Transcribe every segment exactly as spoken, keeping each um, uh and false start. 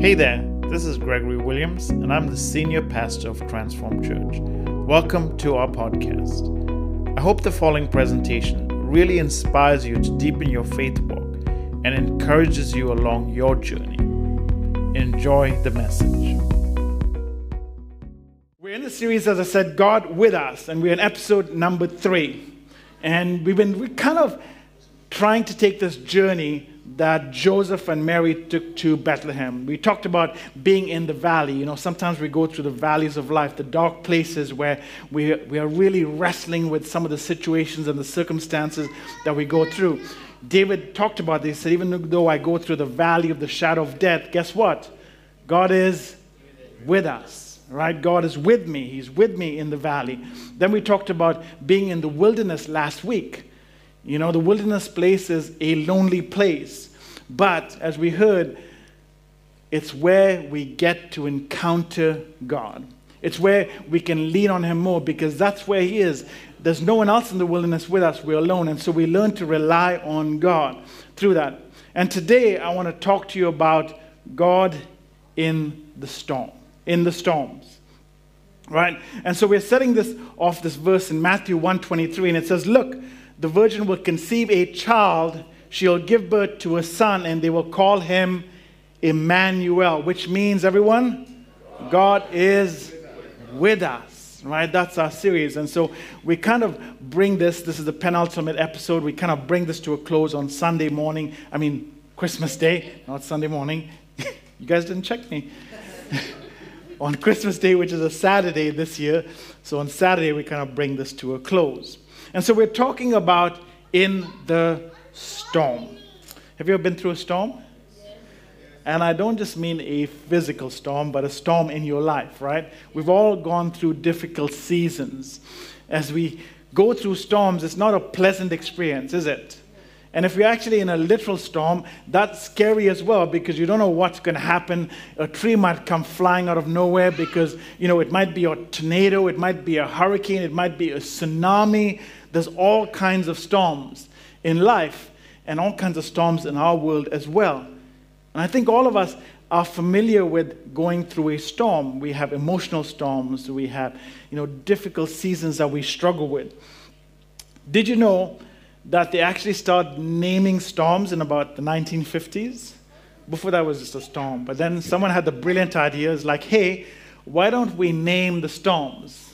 Hey there, this is Gregory Williams, and I'm the Senior Pastor of Transform Church. Welcome to our podcast. I hope the following presentation really inspires you to deepen your faith walk and encourages you along your journey. Enjoy the message. We're in the series, as I said, God with Us, and we're in episode number three. And we've been we're kind of trying to take this journey that Joseph and Mary took to Bethlehem. We talked about being in the valley. You know, sometimes we go through the valleys of life, the dark places where we, we are really wrestling with some of the situations and the circumstances that we go through. David talked about this. He said, even though I go through the valley of the shadow of death, guess what? God is with us. Right? God is with me. He's with me in the valley. Then we talked about being in the wilderness last week. You know, the wilderness place is a lonely place. But, as we heard, it's where we get to encounter God. It's where we can lean on Him more, because that's where He is. There's no one else in the wilderness with us. We're alone. And so we learn to rely on God through that. And today, I want to talk to you about God in the storm, in the storms. Right? And so we're setting this off this verse in Matthew one twenty-three, and it says, "Look, the virgin will conceive a child, she'll give birth to a son, and they will call him Emmanuel," which means, everyone, God is with us, right? That's our series. And so we kind of bring this, this is the penultimate episode, we kind of bring this to a close on Sunday morning, I mean, Christmas Day, not Sunday morning. You guys didn't check me. On Christmas Day, which is a Saturday this year, so on Saturday we kind of bring this to a close. And so we're talking about in the storm. Have you ever been through a storm? Yes. And I don't just mean a physical storm, but a storm in your life, right? We've all gone through difficult seasons. As we go through storms, it's not a pleasant experience, is it? And if you're actually in a literal storm, that's scary as well, because you don't know what's going to happen. A tree might come flying out of nowhere, because, you know, it might be a tornado, it might be a hurricane, it might be a tsunami. There's all kinds of storms in life, and all kinds of storms in our world as well. And I think all of us are familiar with going through a storm. We have emotional storms, we have, you know, difficult seasons that we struggle with. Did you know that they actually started naming storms in about the nineteen fifties. Before that was just a storm. But then someone had the brilliant idea, it's like, hey, why don't we name the storms,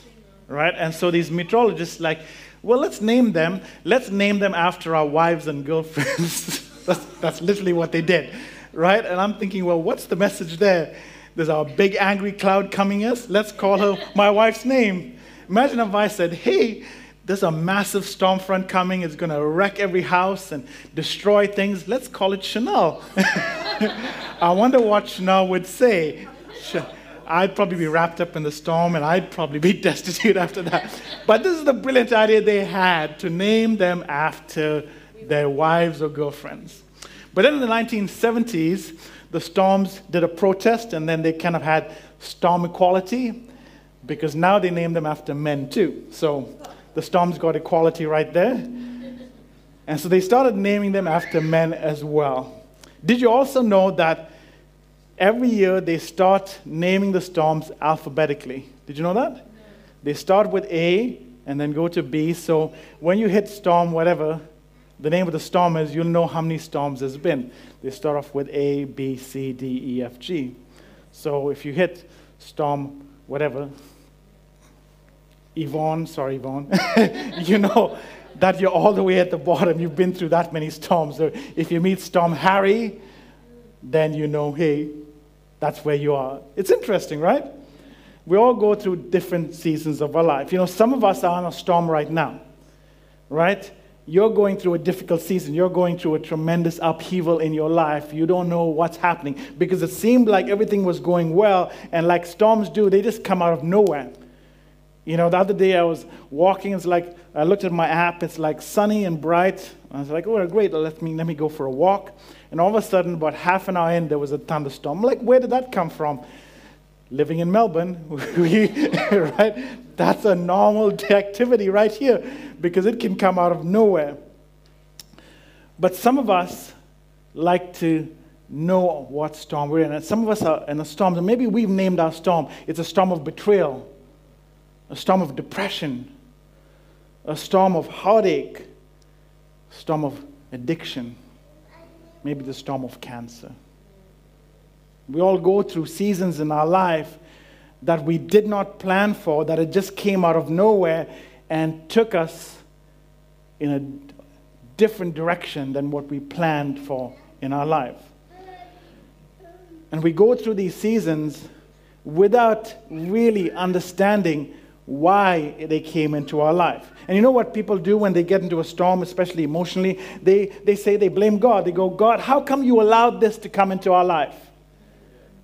right? And so these meteorologists like, well, let's name them. Let's name them after our wives and girlfriends. that's, that's literally what they did, right? And I'm thinking, well, what's the message there? There's our big angry cloud coming us. Let's call her my wife's name. Imagine if I said, hey, there's a massive storm front coming. It's going to wreck every house and destroy things. Let's call it Chanel. I wonder what Chanel would say. I'd probably be wrapped up in the storm, and I'd probably be destitute after that. But this is the brilliant idea they had, to name them after their wives or girlfriends. But then in the nineteen seventies, the storms did a protest, and then they kind of had storm equality, because now they name them after men too. So the storm's got equality right there. And so they started naming them after men as well. Did you also know that every year they start naming the storms alphabetically? Did you know that? No. They start with A and then go to B. So when you hit storm, whatever the name of the storm is, you'll know how many storms there's been. They start off with A, B, C, D, E, F, G. So if you hit storm, whatever, Yvonne, sorry Yvonne, you know that you're all the way at the bottom. You've been through that many storms. So if you meet Storm Harry, then you know, hey, that's where you are. It's interesting, right? We all go through different seasons of our life. You know, some of us are in a storm right now, right? You're going through a difficult season. You're going through a tremendous upheaval in your life. You don't know what's happening, because it seemed like everything was going well, and like storms do, they just come out of nowhere. You know, the other day I was walking, it's like, I looked at my app, it's like sunny and bright. I was like, oh, great, let me let me go for a walk. And all of a sudden, about half an hour in, there was a thunderstorm. I'm like, where did that come from? Living in Melbourne, right? That's a normal activity right here, because it can come out of nowhere. But some of us like to know what storm we're in. And some of us are in a storm, and maybe we've named our storm. It's a storm of betrayal, a storm of depression, a storm of heartache, a storm of addiction, maybe the storm of cancer. We all go through seasons in our life that we did not plan for, that it just came out of nowhere and took us in a different direction than what we planned for in our life. And we go through these seasons without really understanding why they came into our life. And you know what people do when they get into a storm, especially emotionally? They, they say they blame God. They go, God, how come you allowed this to come into our life?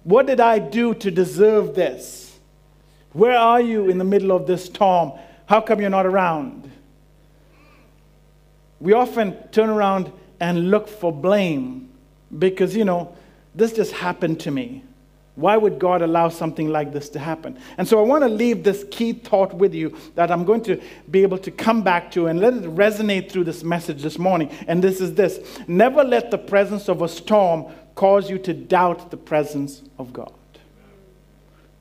What did I do to deserve this? Where are you in the middle of this storm? How come you're not around? We often turn around and look for blame because, you know, this just happened to me. Why would God allow something like this to happen? And so I want to leave this key thought with you that I'm going to be able to come back to and let it resonate through this message this morning. And this is this. Never let the presence of a storm cause you to doubt the presence of God.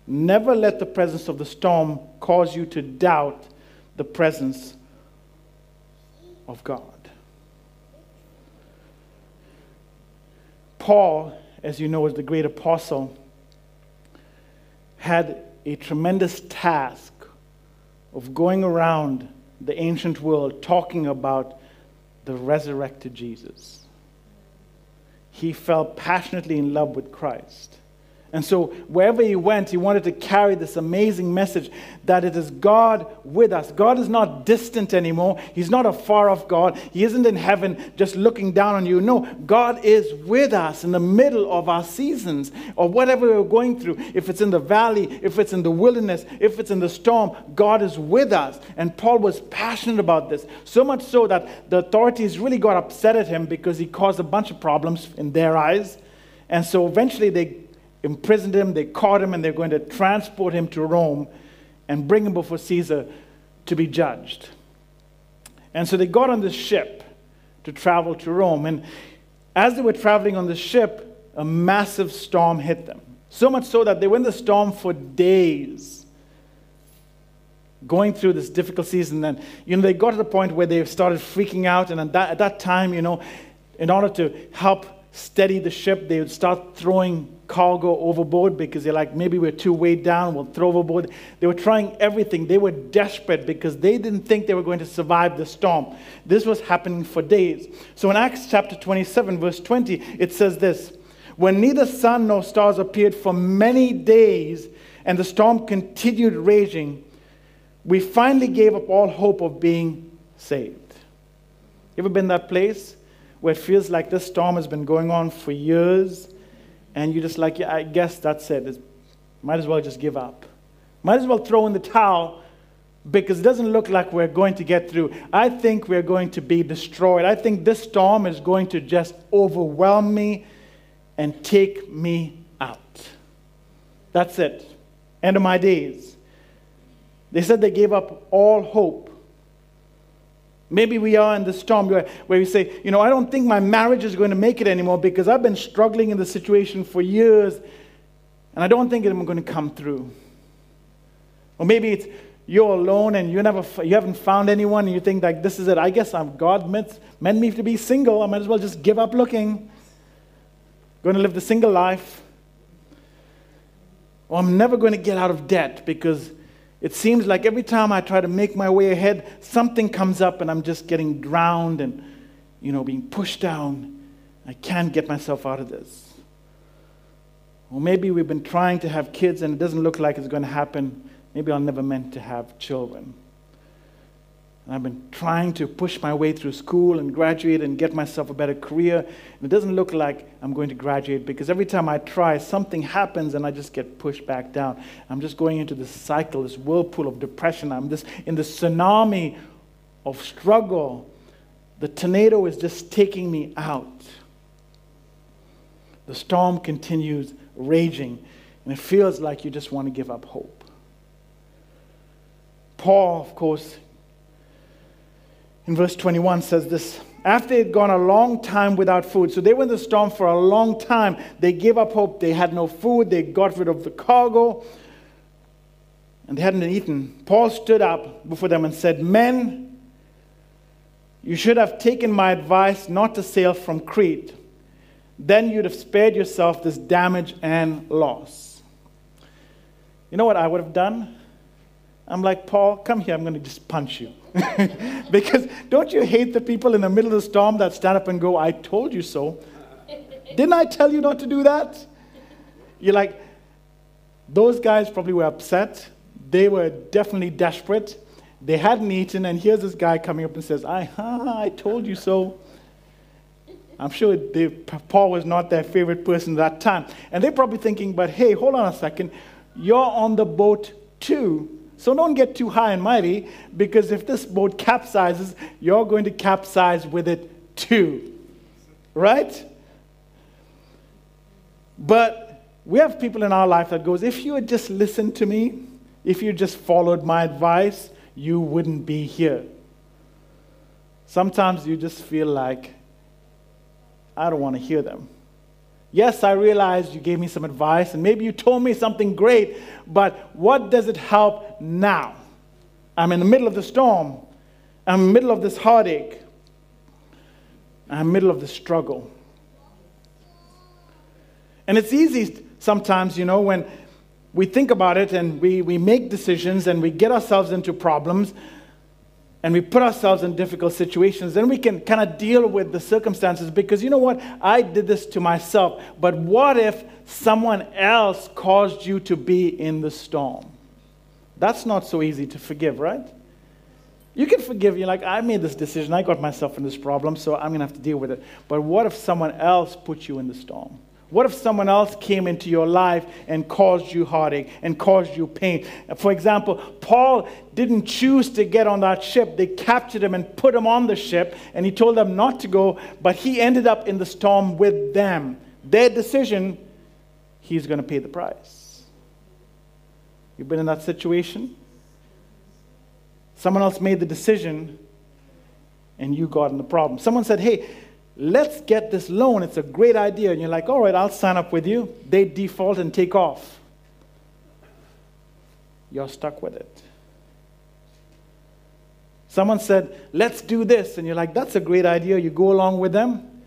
Never let the presence of the storm cause you to doubt the presence of God. Paul, as you know, is the great apostle, had a tremendous task of going around the ancient world talking about the resurrected Jesus. He fell passionately in love with Christ. And so wherever he went, he wanted to carry this amazing message that it is God with us. God is not distant anymore. He's not a far-off God. He isn't in heaven just looking down on you. No, God is with us in the middle of our seasons or whatever we're going through. If it's in the valley, if it's in the wilderness, if it's in the storm, God is with us. And Paul was passionate about this, so much so that the authorities really got upset at him because he caused a bunch of problems in their eyes. And so eventually they imprisoned him, they caught him, and they're going to transport him to Rome and bring him before Caesar to be judged. And so they got on this ship to travel to Rome. And as they were traveling on the ship, a massive storm hit them. So much so that they were in the storm for days, going through this difficult season. And, you know, they got to the point where they started freaking out. And at that, at that time, you know, in order to help steady the ship, they would start throwing cargo overboard because they're like, maybe we're too weighed down, we'll throw overboard. They were trying everything. They were desperate because they didn't think they were going to survive the storm. This was happening for days. So in Acts chapter twenty-seven, verse twenty, it says this: when neither sun nor stars appeared for many days and the storm continued raging, we finally gave up all hope of being saved. You ever been that place where it feels like this storm has been going on for years? And you're just like, yeah, I guess that's it. It's, might as well just give up. Might as well throw in the towel because it doesn't look like we're going to get through. I think we're going to be destroyed. I think this storm is going to just overwhelm me and take me out. That's it. End of my days. They said they gave up all hope. Maybe we are in the storm where we say, you know, I don't think my marriage is going to make it anymore because I've been struggling in this situation for years and I don't think I'm going to come through. Or maybe it's you're alone and you never, you haven't found anyone and you think like, this is it. I guess I'm, God meant, meant me to be single. I might as well just give up looking. Going to live the single life. Or I'm never going to get out of debt because it seems like every time I try to make my way ahead, something comes up and I'm just getting drowned and, you know, being pushed down. I can't get myself out of this. Or maybe we've been trying to have kids and it doesn't look like it's going to happen. Maybe I'm never meant to have children. And I've been trying to push my way through school and graduate and get myself a better career. And it doesn't look like I'm going to graduate because every time I try, something happens and I just get pushed back down. I'm just going into this cycle, this whirlpool of depression. I'm just in the tsunami of struggle. The tornado is just taking me out. The storm continues raging and it feels like you just want to give up hope. Paul, of course, in verse twenty-one says this: after they'd gone a long time without food. So they were in the storm for a long time. They gave up hope. They had no food. They got rid of the cargo. And they hadn't eaten. Paul stood up before them and said, "Men, you should have taken my advice not to sail from Crete. Then you'd have spared yourself this damage and loss." You know what I would have done? I'm like, "Paul, come here. I'm going to just punch you." Because don't you hate the people in the middle of the storm that stand up and go, "I told you so. Didn't I tell you not to do that?" You're like, those guys probably were upset. They were definitely desperate. They hadn't eaten, and here's this guy coming up and says, I, ah, I told you so. I'm sure they, Paul was not their favorite person at that time. And they're probably thinking, but hey, hold on a second. You're on the boat too. So don't get too high and mighty, because if this boat capsizes, you're going to capsize with it too. Right? But we have people in our life that goes, if you had just listened to me, if you just followed my advice, you wouldn't be here. Sometimes you just feel like, I don't want to hear them. Yes, I realize you gave me some advice, and maybe you told me something great, but what does it help now? I'm in the middle of the storm. I'm in the middle of this heartache. I'm in the middle of the struggle. And it's easy sometimes, you know, when we think about it and we, we make decisions and we get ourselves into problems and we put ourselves in difficult situations, then we can kind of deal with the circumstances because, you know what, I did this to myself. But what if someone else caused you to be in the storm? That's not so easy to forgive, right? You can forgive. You're like, I made this decision. I got myself in this problem, so I'm going to have to deal with it. But what if someone else put you in the storm? What if someone else came into your life and caused you heartache and caused you pain? For example, Paul didn't choose to get on that ship. They captured him and put him on the ship, and he told them not to go, but he ended up in the storm with them. Their decision, he's going to pay the price. You've been in that situation? Someone else made the decision, and you got in the problem. Someone said, hey, let's get this loan. It's a great idea. And you're like, all right, I'll sign up with you. They default and take off. You're stuck with it. Someone said, let's do this. And you're like, that's a great idea. You go along with them.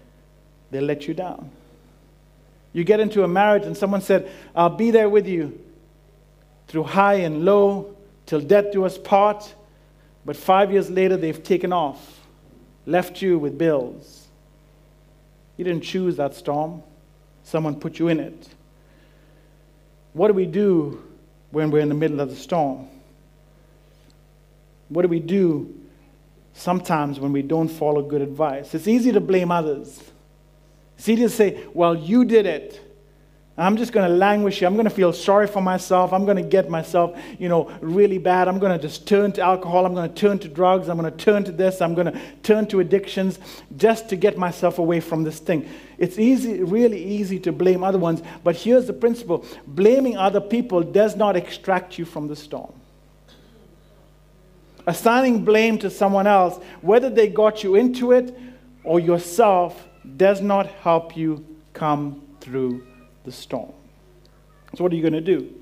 They let you down. You get into a marriage and someone said, I'll be there with you through high and low, till death do us part. But five years later, they've taken off, left you with bills. You didn't choose that storm. Someone put you in it. What do we do when we're in the middle of the storm? What do we do sometimes when we don't follow good advice? It's easy to blame others. It's easy to say, well, you did it. I'm just going to languish here. I'm going to feel sorry for myself. I'm going to get myself, you know, really bad. I'm going to just turn to alcohol. I'm going to turn to drugs. I'm going to turn to this. I'm going to turn to addictions just to get myself away from this thing. It's easy, really easy to blame other ones. But here's the principle. Blaming other people does not extract you from the storm. Assigning blame to someone else, whether they got you into it or yourself, does not help you come through the storm. So what are you going to do?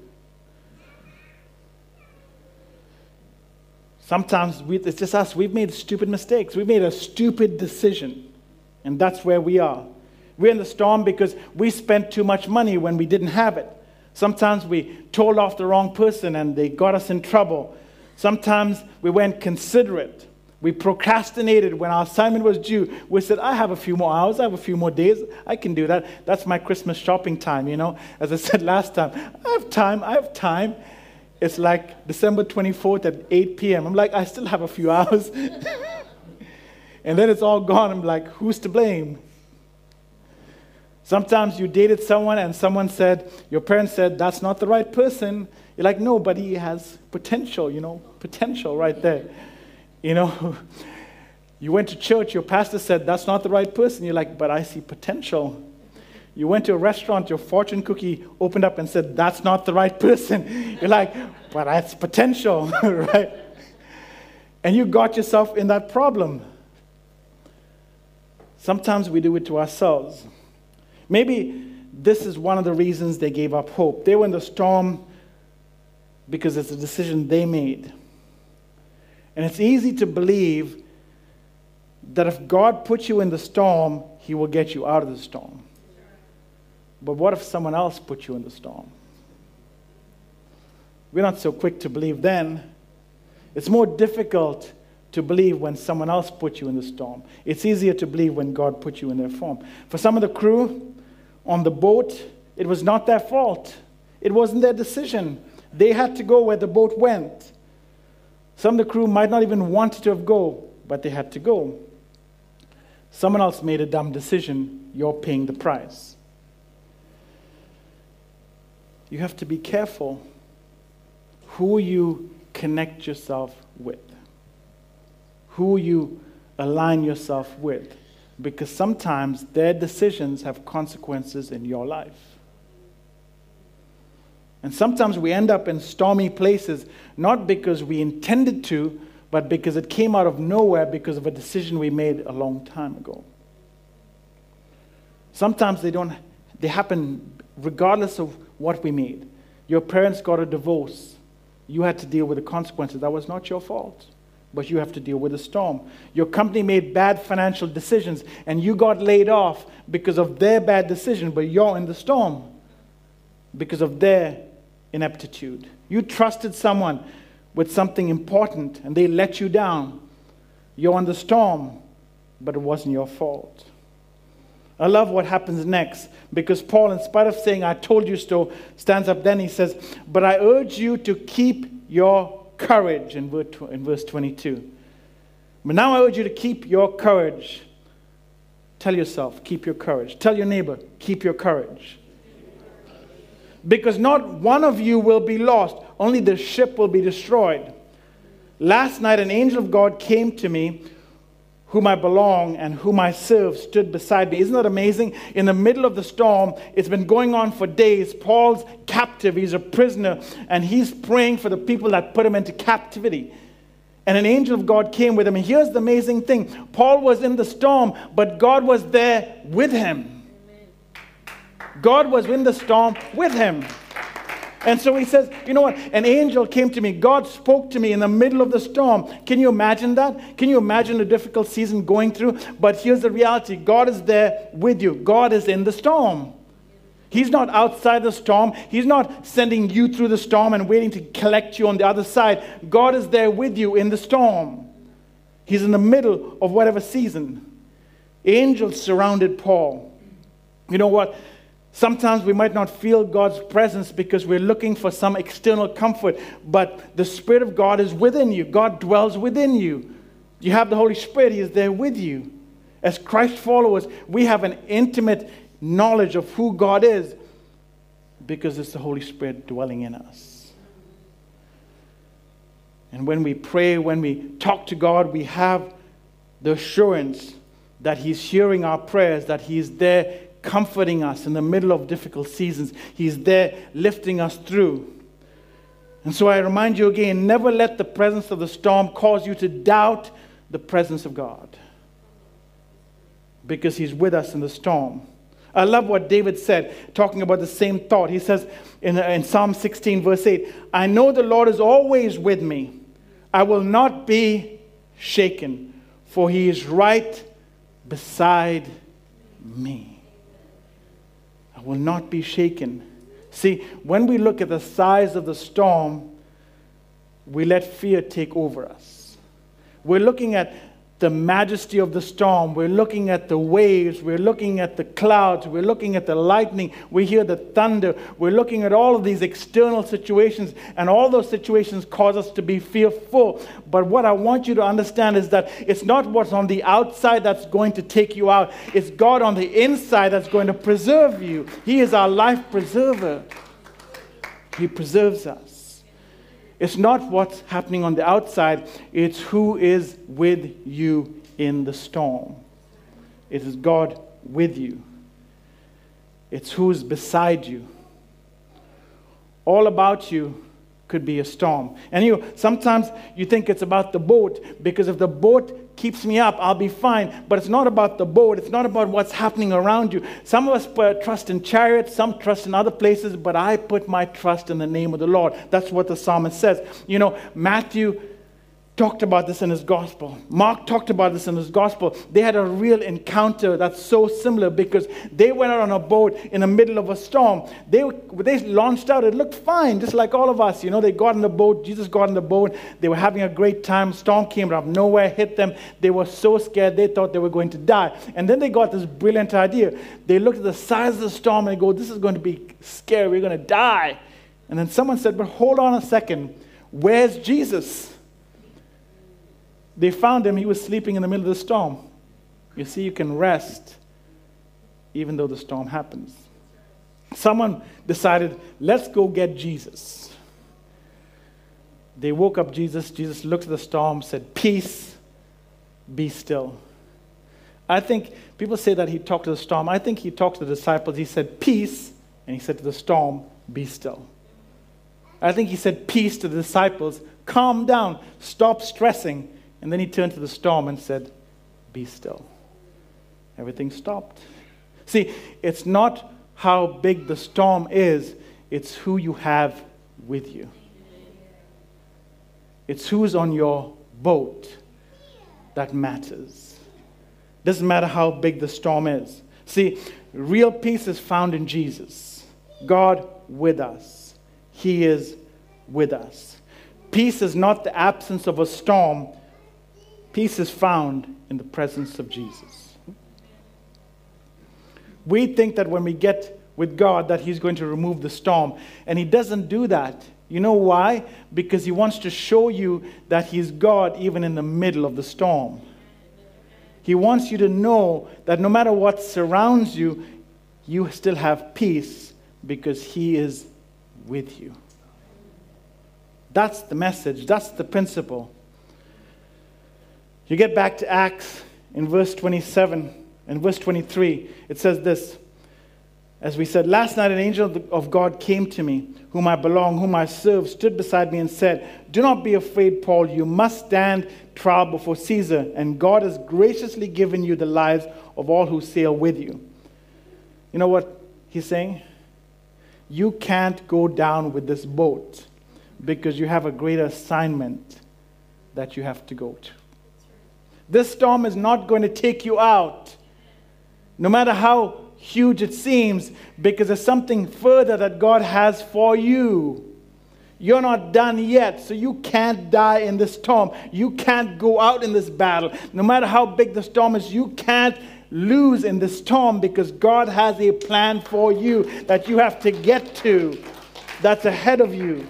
Sometimes we, it's just us. We've made stupid mistakes. We've made a stupid decision. And that's where we are. We're in the storm because we spent too much money when we didn't have it. Sometimes we told off the wrong person and they got us in trouble. Sometimes we weren't considerate. We procrastinated when our assignment was due. We said, I have a few more hours. I have a few more days. I can do that. That's my Christmas shopping time, you know. As I said last time, I have time. I have time. It's like December twenty-fourth at eight p.m. I'm like, I still have a few hours. And then it's all gone. I'm like, who's to blame? Sometimes you dated someone and someone said, your parents said, that's not the right person. You're like, no, but he has potential, you know, potential right there. You know, you went to church, your pastor said, that's not the right person. You're like, but I see potential. You went to a restaurant, your fortune cookie opened up and said, that's not the right person. You're like, but that's potential, right? And you got yourself in that problem. Sometimes we do it to ourselves. Maybe this is one of the reasons they gave up hope. They were in the storm because it's a decision they made. And it's easy to believe that if God puts you in the storm, he will get you out of the storm. But what if someone else put you in the storm? We're not so quick to believe then. It's more difficult to believe when someone else put you in the storm. It's easier to believe when God put you in their form. For some of the crew on the boat, it was not their fault. It wasn't their decision. They had to go where the boat went. Some of the crew might not even want to have go, but they had to go. Someone else made a dumb decision. You're paying the price. You have to be careful who you connect yourself with, who you align yourself with, because sometimes their decisions have consequences in your life. And sometimes we end up in stormy places, not because we intended to, but because it came out of nowhere because of a decision we made a long time ago. Sometimes they don't, they happen regardless of what we made. Your parents got a divorce. You had to deal with the consequences. That was not your fault, but you have to deal with a storm. Your company made bad financial decisions, and you got laid off because of their bad decision, but you're in the storm because of their ineptitude. You trusted someone with something important, and they let you down. You're in the storm, but it wasn't your fault. I love what happens next, because Paul, in spite of saying, I told you so, stands up then, he says, but I urge you to keep your courage, in verse twenty-two. But now I urge you to keep your courage. Tell yourself, keep your courage. Tell your neighbor, keep your courage. Because not one of you will be lost, only the ship will be destroyed. Last night an angel of God came to me, whom I belong and whom I serve, stood beside me. Isn't that amazing? In the middle of the storm, it's been going on for days. Paul's captive, he's a prisoner, and he's praying for the people that put him into captivity. And an angel of God came with him. And here's the amazing thing. Paul was in the storm, but God was there with him. God was in the storm with him. And so he says, you know what, an angel came to me. God spoke to me in the middle of the storm. Can you imagine that? Can you imagine a difficult season going through? But here's the reality. God is there with you. God is in the storm. He's not outside the storm. He's not sending you through the storm and waiting to collect you on the other side. God is there with you in the storm. He's in the middle of whatever season. Angels surrounded Paul. You know what? Sometimes we might not feel God's presence because we're looking for some external comfort, but the Spirit of God is within you. God dwells within you. You have the Holy Spirit. He is there with you. As Christ followers, we have an intimate knowledge of who God is because it's the Holy Spirit dwelling in us. And when we pray, when we talk to God, we have the assurance that He's hearing our prayers, that He's there comforting us in the middle of difficult seasons. He's there lifting us through. And so I remind you again, never let the presence of the storm cause you to doubt the presence of God, because He's with us in the storm. I love what David said, talking about the same thought. He says in, in Psalm sixteen, verse eight, I know the Lord is always with me. I will not be shaken, for He is right beside me. Will not be shaken. See, when we look at the size of the storm, we let fear take over us. We're looking at the majesty of the storm. We're looking at the waves. We're looking at the clouds. We're looking at the lightning. We hear the thunder. We're looking at all of these external situations, and all those situations cause us to be fearful. But what I want you to understand is that it's not what's on the outside that's going to take you out. It's God on the inside that's going to preserve you. He is our life preserver. He preserves us. It's not what's happening on the outside. It's who is with you in the storm. It is God with you. It's who's beside you. All about you could be a storm. And you know, sometimes you think it's about the boat, because if the boat keeps me up, I'll be fine. But it's not about the boat. It's not about what's happening around you. Some of us trust in chariots, some trust in other places, but I put my trust in the name of the Lord. That's what the psalmist says. You know, Matthew talked about this in his gospel. Mark talked about this in his gospel. They had a real encounter that's so similar because they went out on a boat in the middle of a storm. They, they launched out. It looked fine, just like all of us. You know, they got in the boat. Jesus got in the boat. They were having a great time. Storm came out of nowhere, hit them. They were so scared. They thought they were going to die. And then they got this brilliant idea. They looked at the size of the storm and they go, this is going to be scary. We're going to die. And then someone said, but hold on a second. Where's Jesus? They found him. He was sleeping in the middle of the storm. You see, you can rest even though the storm happens. Someone decided, let's go get Jesus. They woke up Jesus. Jesus looked at the storm, said, peace, be still. I think people say that he talked to the storm. I think he talked to the disciples. He said, peace, and he said to the storm, be still. I think he said, peace to the disciples, calm down, stop stressing. And then he turned to the storm and said, be still. Everything stopped. See, it's not how big the storm is. It's who you have with you. It's who's on your boat that matters. Doesn't matter how big the storm is. See, real peace is found in Jesus. God with us. He is with us. Peace is not the absence of a storm. Peace is found in the presence of Jesus. We think that when we get with God that he's going to remove the storm. And he doesn't do that. You know why? Because he wants to show you that he's God even in the middle of the storm. He wants you to know that no matter what surrounds you, you still have peace because he is with you. That's the message. That's the principle. You get back to Acts in verse twenty-seven, in verse twenty-three, it says this, as we said, last night an angel of God came to me, whom I belong, whom I serve, stood beside me and said, do not be afraid, Paul, you must stand trial before Caesar, and God has graciously given you the lives of all who sail with you. You know what he's saying? You can't go down with this boat because you have a greater assignment that you have to go to. This storm is not going to take you out, no matter how huge it seems, because there's something further that God has for you. You're not done yet, so you can't die in this storm. You can't go out in this battle. No matter how big the storm is, you can't lose in this storm because God has a plan for you that you have to get to, that's ahead of you.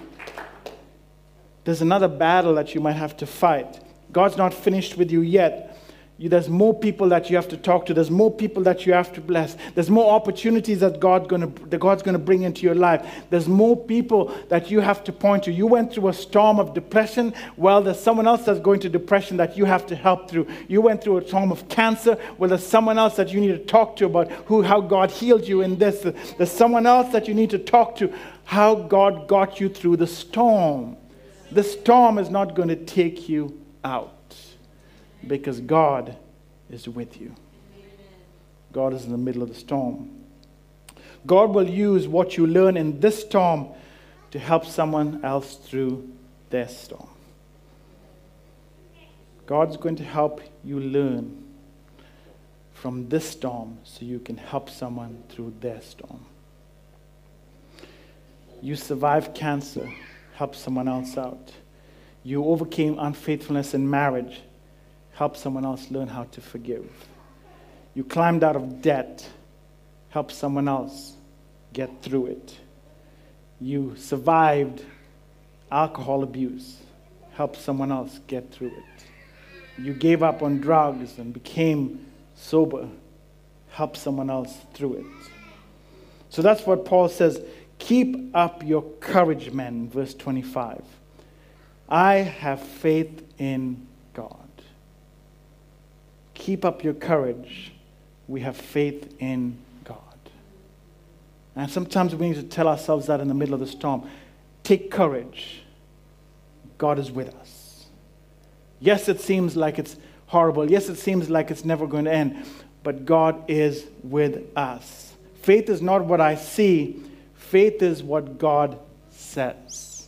There's another battle that you might have to fight. God's not finished with you yet. You, there's more people that you have to talk to. There's more people that you have to bless. There's more opportunities that, God gonna, that God's going to bring into your life. There's more people that you have to point to. You went through a storm of depression. Well, there's someone else that's going through depression that you have to help through. You went through a storm of cancer. Well, there's someone else that you need to talk to about who, how God healed you in this. There's someone else that you need to talk to how God got you through the storm. The storm is not going to take you out because God is with you. God is in the middle of the storm. God will use what you learn in this storm to help someone else through their storm. God's going to help you learn from this storm so you can help someone through their storm. You survived cancer, help someone else out. You overcame unfaithfulness in marriage. Help someone else learn how to forgive. You climbed out of debt. Help someone else get through it. You survived alcohol abuse. Help someone else get through it. You gave up on drugs and became sober. Help someone else through it. So that's what Paul says. Keep up your courage, men, verse twenty-five. I have faith in God. Keep up your courage. We have faith in God. And sometimes we need to tell ourselves that in the middle of the storm. Take courage. God is with us. Yes, it seems like it's horrible. Yes, it seems like it's never going to end, but God is with us. Faith is not what I see. Faith is what God says.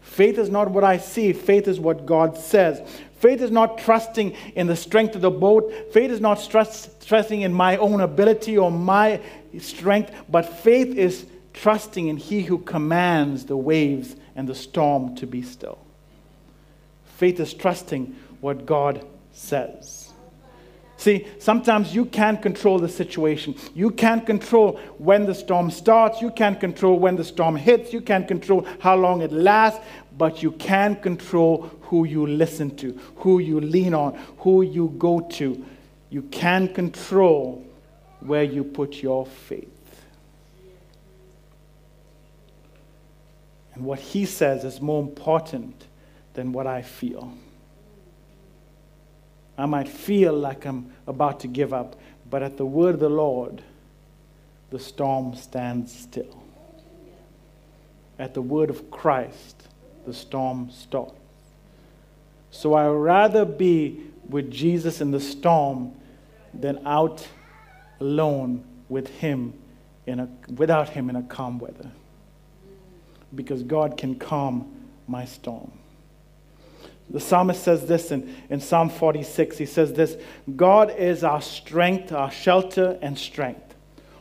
Faith is not what I see. Faith is what God says. Faith is not trusting in the strength of the boat. Faith is not trust, trusting in my own ability or my strength, but faith is trusting in He who commands the waves and the storm to be still. Faith is trusting what God says. See, sometimes you can't control the situation. You can't control when the storm starts. You can't control when the storm hits. You can't control how long it lasts. But you can control who you listen to, who you lean on, who you go to. You can control where you put your faith. And what He says is more important than what I feel. I might feel like I'm about to give up, but at the word of the Lord, the storm stands still. At the word of Christ, the storm stops. So I'd rather be with Jesus in the storm than out alone with Him in a, without Him in a calm weather. Because God can calm my storm. The psalmist says this in, in Psalm forty-six. He says this, God is our strength, our shelter and strength,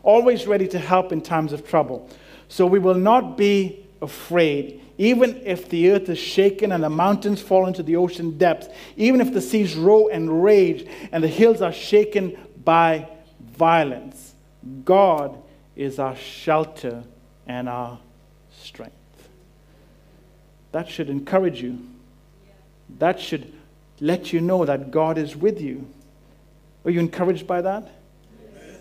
always ready to help in times of trouble. So we will not be afraid, even if the earth is shaken and the mountains fall into the ocean depths, even if the seas roar and rage and the hills are shaken by violence. God is our shelter and our strength. That should encourage you. That should let you know that God is with you. Are you encouraged by that? Yes.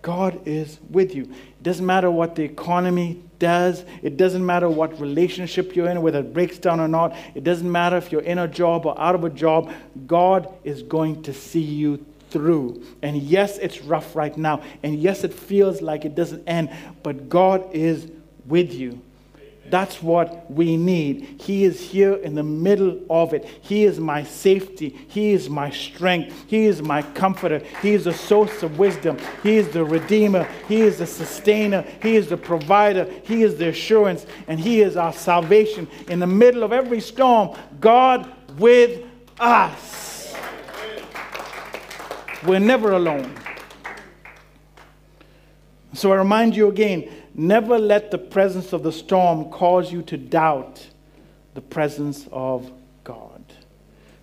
God is with you. It doesn't matter what the economy does. It doesn't matter what relationship you're in, whether it breaks down or not. It doesn't matter if you're in a job or out of a job. God is going to see you through. And yes, it's rough right now. And yes, it feels like it doesn't end. But God is with you. That's what we need. He is here in the middle of it. He is my safety. He is my strength. He is my comforter. He is the source of wisdom. He is the redeemer. He is the sustainer. He is the provider. He is the assurance. And He is our salvation. In the middle of every storm, God with us. We're never alone. So I remind you again, never let the presence of the storm cause you to doubt the presence of God.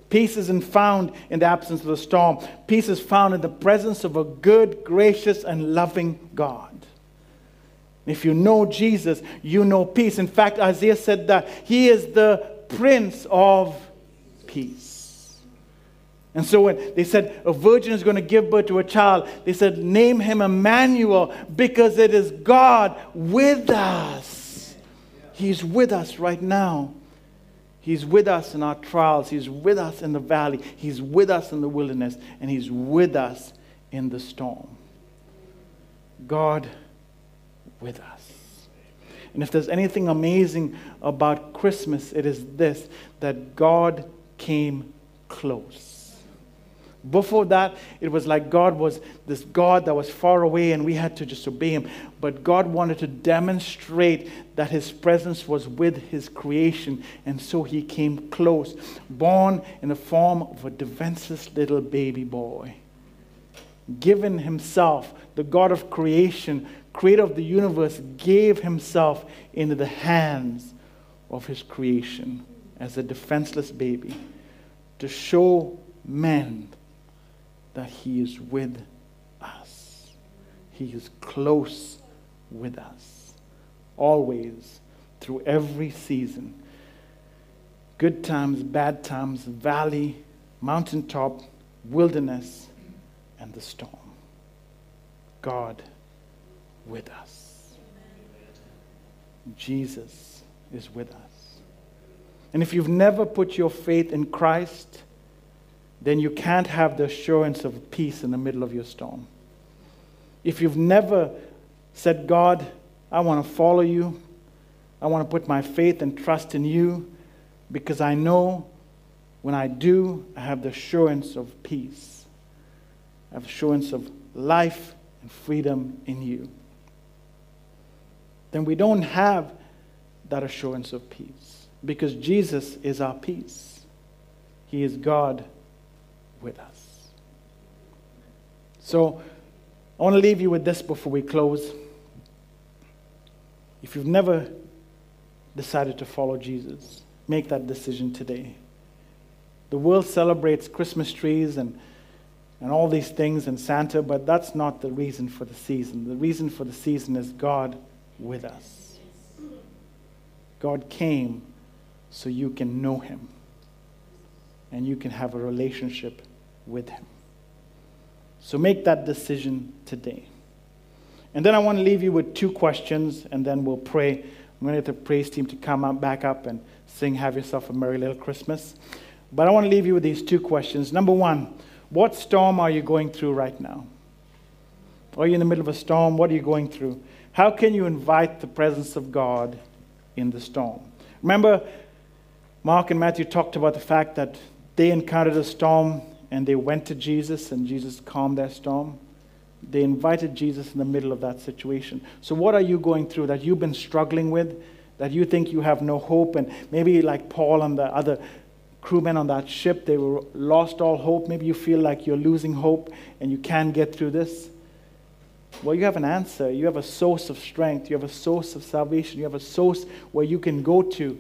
Peace isn't found in the absence of the storm. Peace is found in the presence of a good, gracious, and loving God. If you know Jesus, you know peace. In fact, Isaiah said that He is the Prince of Peace. And so when they said a virgin is going to give birth to a child, they said, name Him Emmanuel, because it is God with us. He's with us right now. He's with us in our trials. He's with us in the valley. He's with us in the wilderness. And He's with us in the storm. God with us. And if there's anything amazing about Christmas, it is this, that God came close. Before that, it was like God was this God that was far away and we had to just obey Him. But God wanted to demonstrate that His presence was with His creation. And so He came close, born in the form of a defenseless little baby boy. Given Himself, the God of creation, creator of the universe, gave Himself into the hands of His creation as a defenseless baby to show men that He is with us. He is close with us. Always, through every season. Good times, bad times, valley, mountaintop, wilderness, and the storm. God with us. Jesus is with us. And if you've never put your faith in Christ, then you can't have the assurance of peace in the middle of your storm. If you've never said, God, I want to follow you. I want to put my faith and trust in you because I know When I do, I have the assurance of peace. I have assurance of life and freedom in you. Then we don't have that assurance of peace, because Jesus is our peace. He is God with us. So I want to leave you with this before we close. If you've never decided to follow Jesus, make that decision today. The world celebrates Christmas trees and, and all these things and Santa, but that's not the reason for the season. The reason for the season is God with us. God came so you can know him and you can have a relationship with him. So make that decision today. And then I want to leave you with two questions, and then we'll pray. I'm going to get the praise team to come up, back up and sing Have Yourself a Merry Little Christmas. But I want to leave you with these two questions. Number one, what storm are you going through right now? Are you in the middle of a storm? What are you going through? How can you invite the presence of God in the storm? Remember, Mark and Matthew talked about the fact that they encountered a storm, and they went to Jesus, and Jesus calmed their storm. They invited Jesus in the middle of that situation. So what are you going through that you've been struggling with, that you think you have no hope? And maybe like Paul and the other crewmen on that ship, they were lost all hope. Maybe you feel like you're losing hope and you can't get through this. Well, you have an answer. You have a source of strength. You have a source of salvation. You have a source where you can go to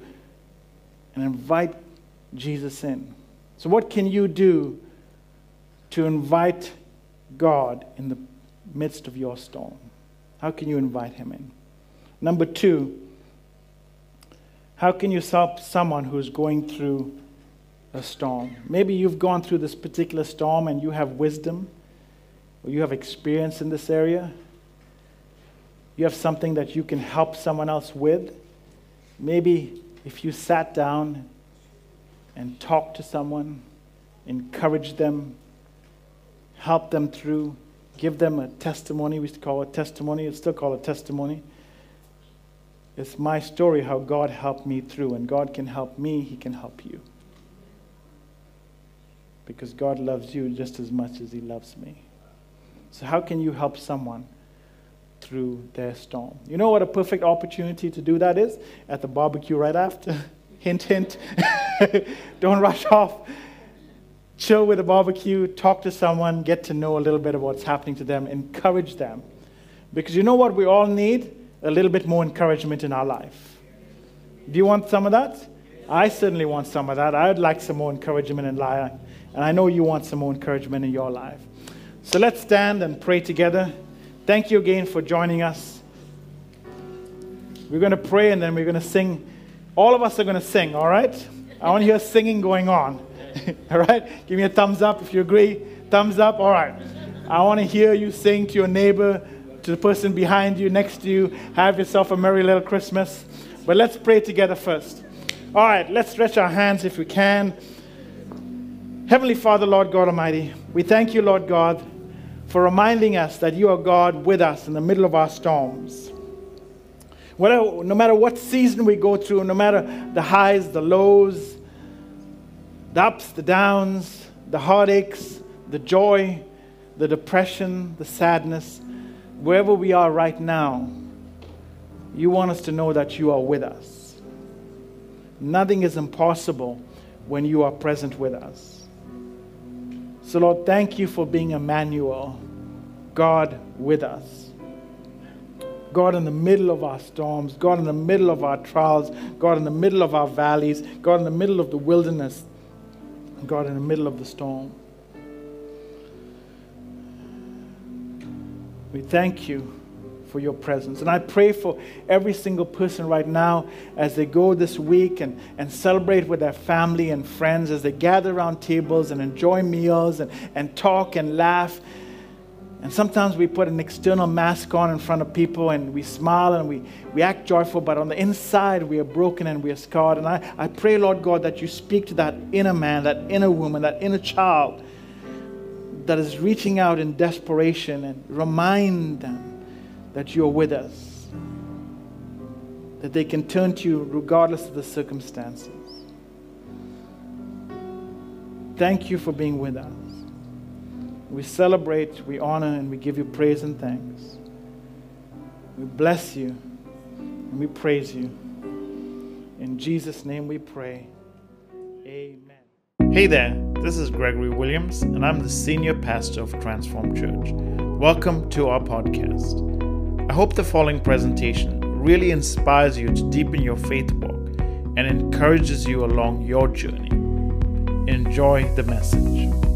and invite Jesus in. So what can you do to invite God in the midst of your storm? How can you invite him in? Number two, how can you help someone who's going through a storm? Maybe you've gone through this particular storm and you have wisdom, or you have experience in this area. You have something that you can help someone else with. Maybe if you sat down and talked to someone, encouraged them, help them through, give them a testimony. We used to call it testimony. It's still called a testimony. It's my story, how God helped me through. And God can help me. He can help you. Because God loves you just as much as he loves me. So how can you help someone through their storm? You know what a perfect opportunity to do that is? At the barbecue right after. Hint, hint. Don't rush off. Chill with a barbecue, talk to someone, get to know a little bit of what's happening to them, encourage them. Because you know what we all need? A little bit more encouragement in our life. Do you want some of that? I certainly want some of that. I would like some more encouragement in life. And I know you want some more encouragement in your life. So let's stand and pray together. Thank you again for joining us. We're going to pray and then we're going to sing. All of us are going to sing, all right? I want to hear singing going on. All right? Give me a thumbs up if you agree. Thumbs up. All right. I want to hear you sing to your neighbor, to the person behind you, next to you. Have yourself a merry little Christmas. But let's pray together first. All right. Let's stretch our hands if we can. Heavenly Father, Lord God Almighty, we thank you, Lord God, for reminding us that you are God with us in the middle of our storms. Whatever, no matter what season we go through, no matter the highs, the lows, the ups, the downs, the heartaches, the joy, the depression, the sadness, wherever we are right now, you want us to know that you are with us. Nothing is impossible when you are present with us. So Lord, thank you for being Emmanuel, God with us. God in the middle of our storms, God in the middle of our trials, God in the middle of our valleys, God in the middle of the wilderness, God in the middle of the storm. We thank you for your presence. And I pray for every single person right now as they go this week and, and celebrate with their family and friends, as they gather around tables and enjoy meals and, and talk and laugh. And sometimes we put an external mask on in front of people and we smile and we, we act joyful, but on the inside we are broken and we are scarred. And I, I pray, Lord God, that you speak to that inner man, that inner woman, that inner child that is reaching out in desperation, and remind them that you are with us, that they can turn to you regardless of the circumstances. Thank you for being with us. We celebrate, we honor, and we give you praise and thanks. We bless you, and we praise you. In Jesus' name we pray. Amen. Hey there, this is Gregory Williams, and I'm the Senior Pastor of Transform Church. Welcome to our podcast. I hope the following presentation really inspires you to deepen your faith walk and encourages you along your journey. Enjoy the message.